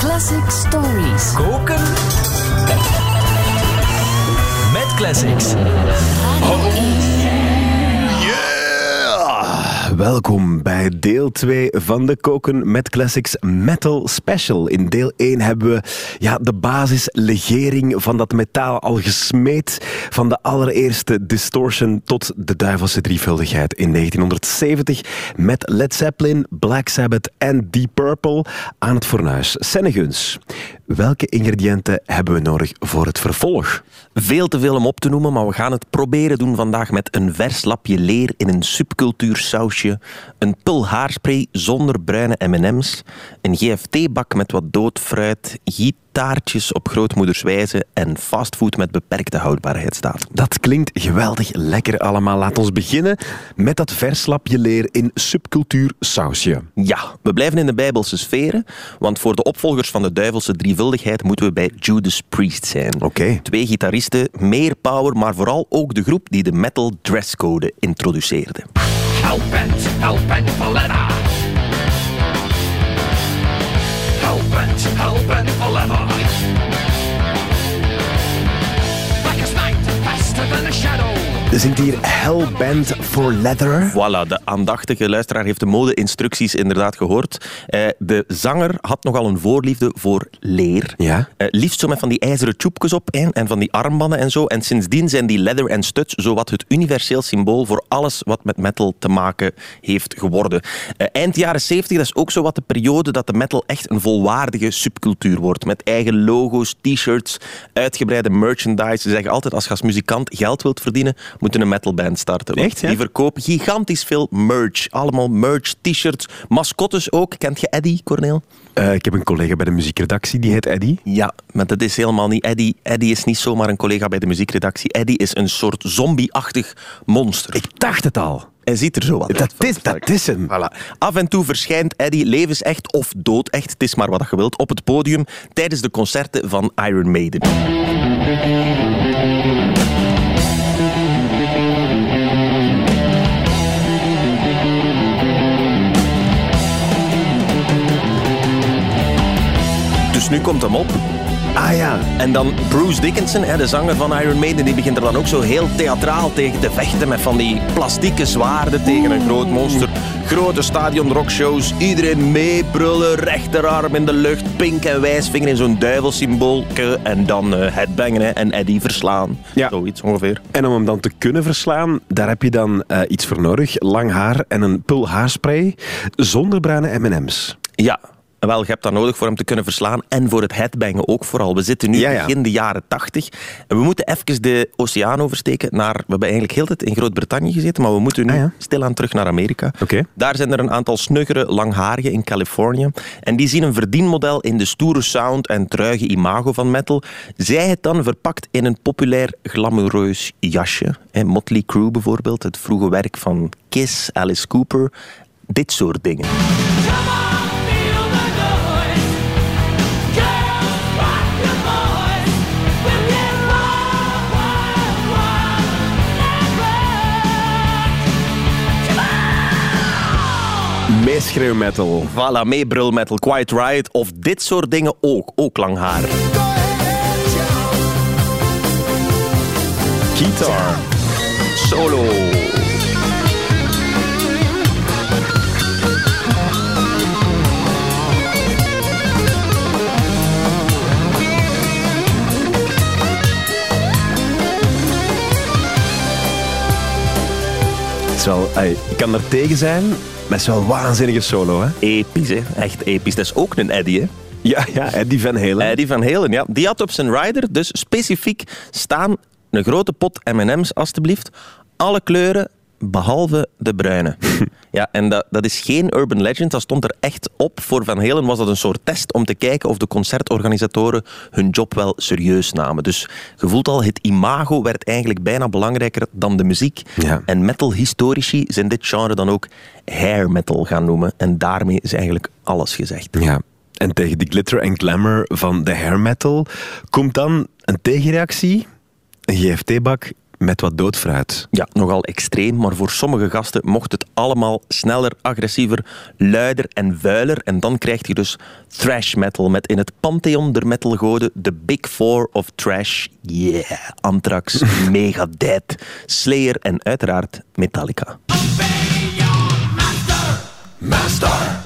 Classic Stories. Koken met Classics. Welkom bij deel 2 van de Koken met Classics Metal Special. In deel 1 hebben we de basislegering van dat metaal al gesmeed. Van de allereerste distortion tot de duivelse drievuldigheid in 1970. Met Led Zeppelin, Black Sabbath en Deep Purple aan het fornuis. Senneguns, welke ingrediënten hebben we nodig voor het vervolg? Veel te veel om op te noemen, maar we gaan het proberen doen vandaag met een vers lapje leer in een subcultuursausje. Een pul haarspray zonder bruine M&M's, een GFT-bak met wat dood fruit, gitaartjes op grootmoederswijze en fastfood met beperkte houdbaarheidsdatum. Dat klinkt geweldig lekker allemaal. Laat ons beginnen met dat vers lapje leer in subcultuur sausje. Ja, we blijven in de Bijbelse sferen, want voor de opvolgers van de duivelse drievuldigheid moeten we bij Judas Priest zijn. Okay. 2 gitaristen, meer power, maar vooral ook de groep die de metal dresscode introduceerde. Helpend forever. Helpend forever. Like a snake, faster than a shadow. Zingt hier Hellbent for Leather. Voilà, de aandachtige luisteraar heeft de mode-instructies inderdaad gehoord. De zanger had nogal een voorliefde voor leer. Ja? Liefst zo met van die ijzeren tjoepjes op en van die armbanden en zo. En sindsdien zijn die leather en studs zowat het universeel symbool voor alles wat met metal te maken heeft geworden. Eind jaren 70, dat is ook zowat de periode dat de metal echt een volwaardige subcultuur wordt. Met eigen logo's, t-shirts, uitgebreide merchandise. Ze zeggen altijd, als je als muzikant geld wilt verdienen, moeten een metalband starten. Echt, ja? Die verkopen gigantisch veel merch. Allemaal merch, t-shirts, mascottes ook. Kent je Eddie, Corneel? Ik heb een collega bij de muziekredactie, die heet Eddie. Ja, maar dat is helemaal niet Eddie. Eddie is niet zomaar een collega bij de muziekredactie. Eddie is een soort zombie-achtig monster. Ik dacht het al. Hij ziet er zo wat uit. Dat is hem. Voilà. Af en toe verschijnt Eddie levensecht of doodecht, het is maar wat je wilt, op het podium tijdens de concerten van Iron Maiden. Dus nu komt hem op. Ah ja. En dan Bruce Dickinson, de zanger van Iron Maiden, die begint er dan ook zo heel theatraal tegen te vechten met van die plastieke zwaarden tegen een groot monster. Grote stadionrockshows, iedereen meebrullen, rechterarm in de lucht, pink en wijsvinger in zo'n duivelsymboolke en dan headbangen en Eddie verslaan. Ja. Zoiets ongeveer. En om hem dan te kunnen verslaan, daar heb je dan iets voor nodig. Lang haar en een pul haarspray zonder bruine M&M's. Ja. Wel, je hebt dat nodig voor hem te kunnen verslaan en voor het headbangen ook vooral. We zitten nu begin de jaren 80 en we moeten even de oceaan oversteken naar... We hebben eigenlijk heel de tijd in Groot-Brittannië gezeten, maar we moeten nu stilaan terug naar Amerika. Okay. Daar zijn er een aantal snuggere langharigen in Californië en die zien een verdienmodel in de stoere sound en truige imago van metal. Zij het dan verpakt in een populair glamoureus jasje. Motley Crue bijvoorbeeld, het vroege werk van Kiss, Alice Cooper, dit soort dingen. Meeschreeuwmetal. Voilà, meebrulmetal, Quiet Riot of dit soort dingen ook. Ook lang haar. Gitaar. Solo. Het is wel... Ik kan er tegen zijn... Maar het is wel een waanzinnige solo, hè? Episch, hè? Echt episch. Dat is ook een Eddie, hè? Ja, Eddie Van Halen. Eddie Van Halen, ja. Die had op zijn rider dus specifiek staan een grote pot M&M's, alstublieft. Alle kleuren, behalve de bruine. Ja, en dat is geen urban legend. Dat stond er echt op. Voor Van Halen was dat een soort test om te kijken of de concertorganisatoren hun job wel serieus namen. Dus je voelt al, het imago werd eigenlijk bijna belangrijker dan de muziek. Ja. En metalhistorici zijn dit genre dan ook hair metal gaan noemen. En daarmee is eigenlijk alles gezegd. Ja. En tegen die glitter en glamour van de hair metal komt dan een tegenreactie. Een GFT-bak met wat doodfruit. Ja, nogal extreem, maar voor sommige gasten mocht het allemaal sneller, agressiever, luider en vuiler. En dan krijg je dus thrash metal met in het pantheon der metalgoden de Big Four of Thrash. Yeah, Anthrax, Megadeth, Slayer en uiteraard Metallica. Obey your master! Master!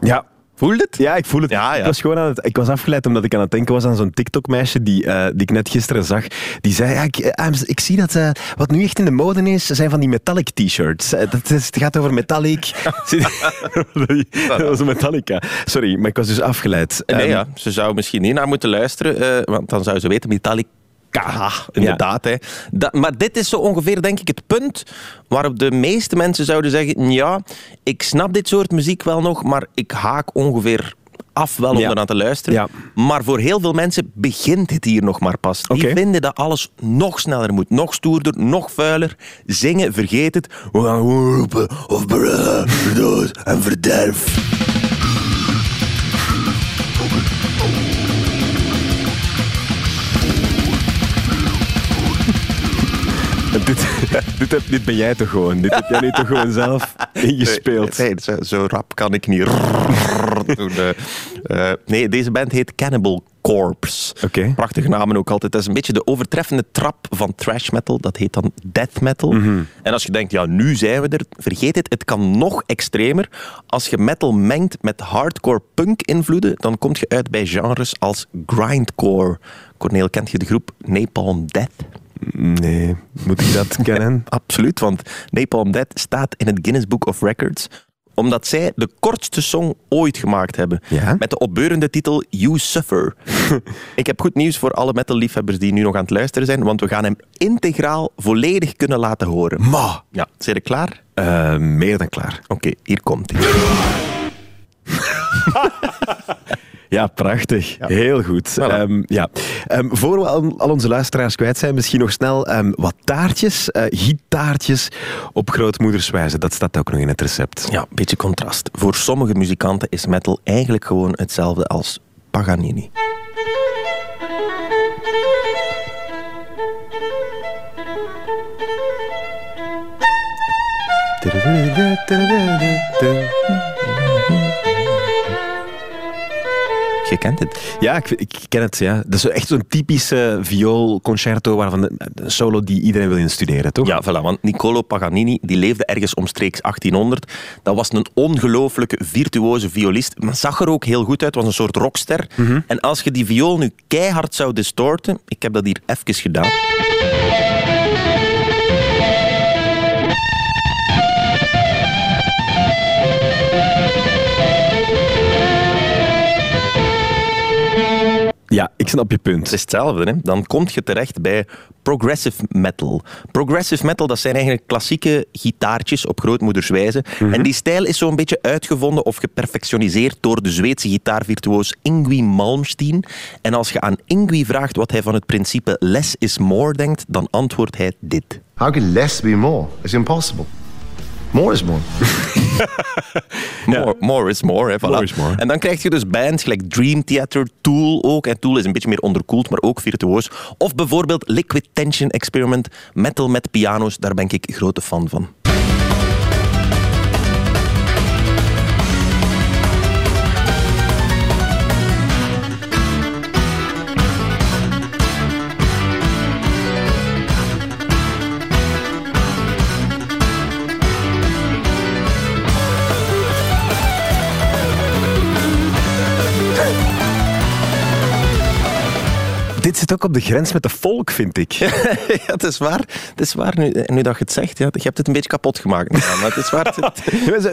Ja, voel je het? Ja, ik voel het. Ja, ja. Ik was afgeleid omdat ik aan het denken was aan zo'n TikTok-meisje die ik net gisteren zag. Die zei, ja, ik zie dat wat nu echt in de mode is, zijn van die metallic t-shirts. Het gaat over metallic. Dat was Metallica. Sorry, maar ik was dus afgeleid. Nee, ja, ze zou misschien niet naar moeten luisteren, want dan zou ze weten, metallic. Kaha, inderdaad. Ja. Hè. Maar dit is zo ongeveer, denk ik, het punt waarop de meeste mensen zouden zeggen, ja, ik snap dit soort muziek wel nog, maar ik haak ongeveer af wel om eraan te luisteren. Ja. Maar voor heel veel mensen begint het hier nog maar pas. Die vinden dat alles nog sneller moet. Nog stoerder, nog vuiler. Zingen, vergeet het. We gaan gewoon roepen of brrr, verdood en verderf. Dit ben jij toch gewoon? Dit heb jij nu toch gewoon zelf ingespeeld? Nee, zo rap kan ik niet doen. Nee, deze band heet Cannibal Corpse. Okay. Prachtige namen ook altijd. Dat is een beetje de overtreffende trap van thrash metal. Dat heet dan death metal. Mm-hmm. En als je denkt, ja, nu zijn we er. Vergeet het, het kan nog extremer. Als je metal mengt met hardcore punk-invloeden, dan kom je uit bij genres als grindcore. Corneel, kent je de groep Napalm Death? Nee, moet ik dat kennen? Ja, absoluut, want Napalm Death staat in het Guinness Book of Records omdat zij de kortste song ooit gemaakt hebben. Ja? Met de opbeurende titel You Suffer. Ik heb goed nieuws voor alle metalliefhebbers die nu nog aan het luisteren zijn, want we gaan hem integraal volledig kunnen laten horen. Ma! Ja, zijn we klaar? Meer dan klaar. Oké, hier komt hij. Ja, prachtig. Ja. Heel goed. Voilà. Voor we al onze luisteraars kwijt zijn, misschien nog snel wat taartjes, gitaartjes op grootmoederswijze. Dat staat ook nog in het recept. Ja, een beetje contrast. Voor sommige muzikanten is metal eigenlijk gewoon hetzelfde als Paganini. Je kent het? Ja, ik ken het, ja. Dat is echt zo'n typische vioolconcerto, waarvan een solo die iedereen wil instuderen, toch? Ja, voilà, want Niccolò Paganini, die leefde ergens omstreeks 1800. Dat was een ongelooflijke virtuoze violist, maar zag er ook heel goed uit, was een soort rockster. Mm-hmm. En als je die viool nu keihard zou distorten, ik heb dat hier even gedaan... Ja, ik snap je punt. Het is hetzelfde, hè? Dan kom je terecht bij progressive metal. Progressive metal, dat zijn eigenlijk klassieke gitaartjes op grootmoederswijze. Mm-hmm. En die stijl is zo'n beetje uitgevonden of geperfectioniseerd door de Zweedse gitaarvirtuoos Yngwie Malmsteen. En als je aan Yngwie vraagt wat hij van het principe less is more denkt, dan antwoordt hij dit. How can less be more? It's impossible. More is more. More is more, hè, voilà. More is more. En dan krijg je dus bands gelijk Dream Theater, Tool ook. En Tool is een beetje meer onderkoeld, maar ook virtuoos. Of bijvoorbeeld Liquid Tension Experiment, metal met piano's. Daar ben ik grote fan van. Dit zit ook op de grens met de folk, vind ik. Ja, het is waar. Het is waar, nu dat je het zegt. Ja, je hebt het een beetje kapot gemaakt. Maar het is waar.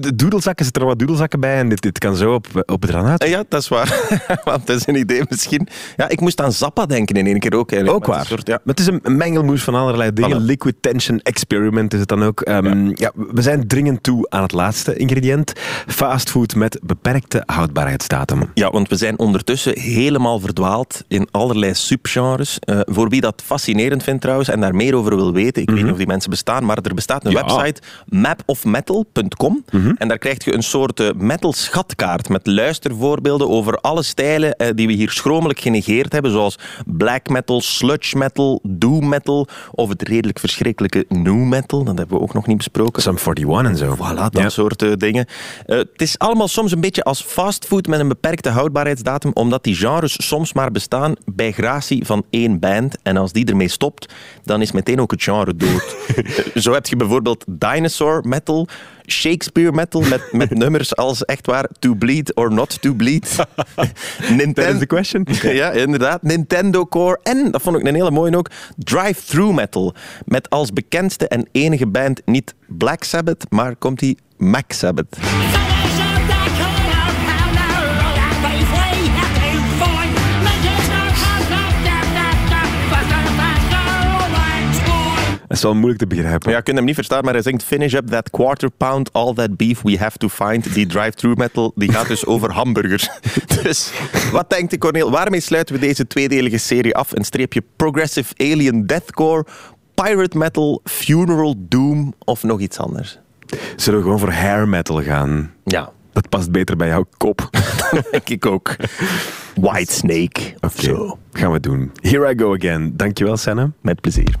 De doedelzakken, zitten er wat doedelzakken bij en dit kan zo op het raam uit. Ja, dat is waar. Want dat is een idee misschien. Ja, ik moest aan Zappa denken in één keer ook. Ook waar. Maar het is een mengelmoes van allerlei dingen. Voilà. Liquid Tension Experiment is het dan ook. We zijn dringend toe aan het laatste ingrediënt. Fastfood met beperkte houdbaarheidsdatum. Ja, want we zijn ondertussen helemaal verdwaald in allerlei subgenres. Voor wie dat fascinerend vindt trouwens en daar meer over wil weten, ik weet niet of die mensen bestaan, maar er bestaat een website, mapofmetal.com, en daar krijg je een soort metal schatkaart met luistervoorbeelden over alle stijlen die we hier schromelijk genegeerd hebben, zoals black metal, sludge metal, doom metal of het redelijk verschrikkelijke nu metal, dat hebben we ook nog niet besproken. Sum 41 en zo. Voilà, dat soort dingen. Het is allemaal soms een beetje als fastfood met een beperkte houdbaarheidsdatum, omdat die genres soms maar bestaan bij gratie van één band. En als die ermee stopt, dan is meteen ook het genre dood. Zo heb je bijvoorbeeld dinosaur metal, Shakespeare metal met nummers als echt waar To Bleed or Not To Bleed. That is the question. Ja, inderdaad. Nintendo Core en, dat vond ik een hele mooie ook, Drive-Thru metal. Met als bekendste en enige band niet Black Sabbath, maar komt die Mac Sabbath. Dat is wel moeilijk te begrijpen. Ja, je kunt hem niet verstaan, maar hij zingt finish up that quarter pound, all that beef we have to find. Die drive-thru metal, die gaat dus over hamburgers. Dus, wat denkt de Corneel? Waarmee sluiten we deze tweedelige serie af? Een streepje progressive alien deathcore, pirate metal, funeral doom of nog iets anders? Zullen we gewoon voor hair metal gaan? Ja. Dat past beter bij jouw kop. Dat denk ik ook. Whitesnake. Oké, gaan we doen. Here I Go Again. Dankjewel, Senna. Met plezier.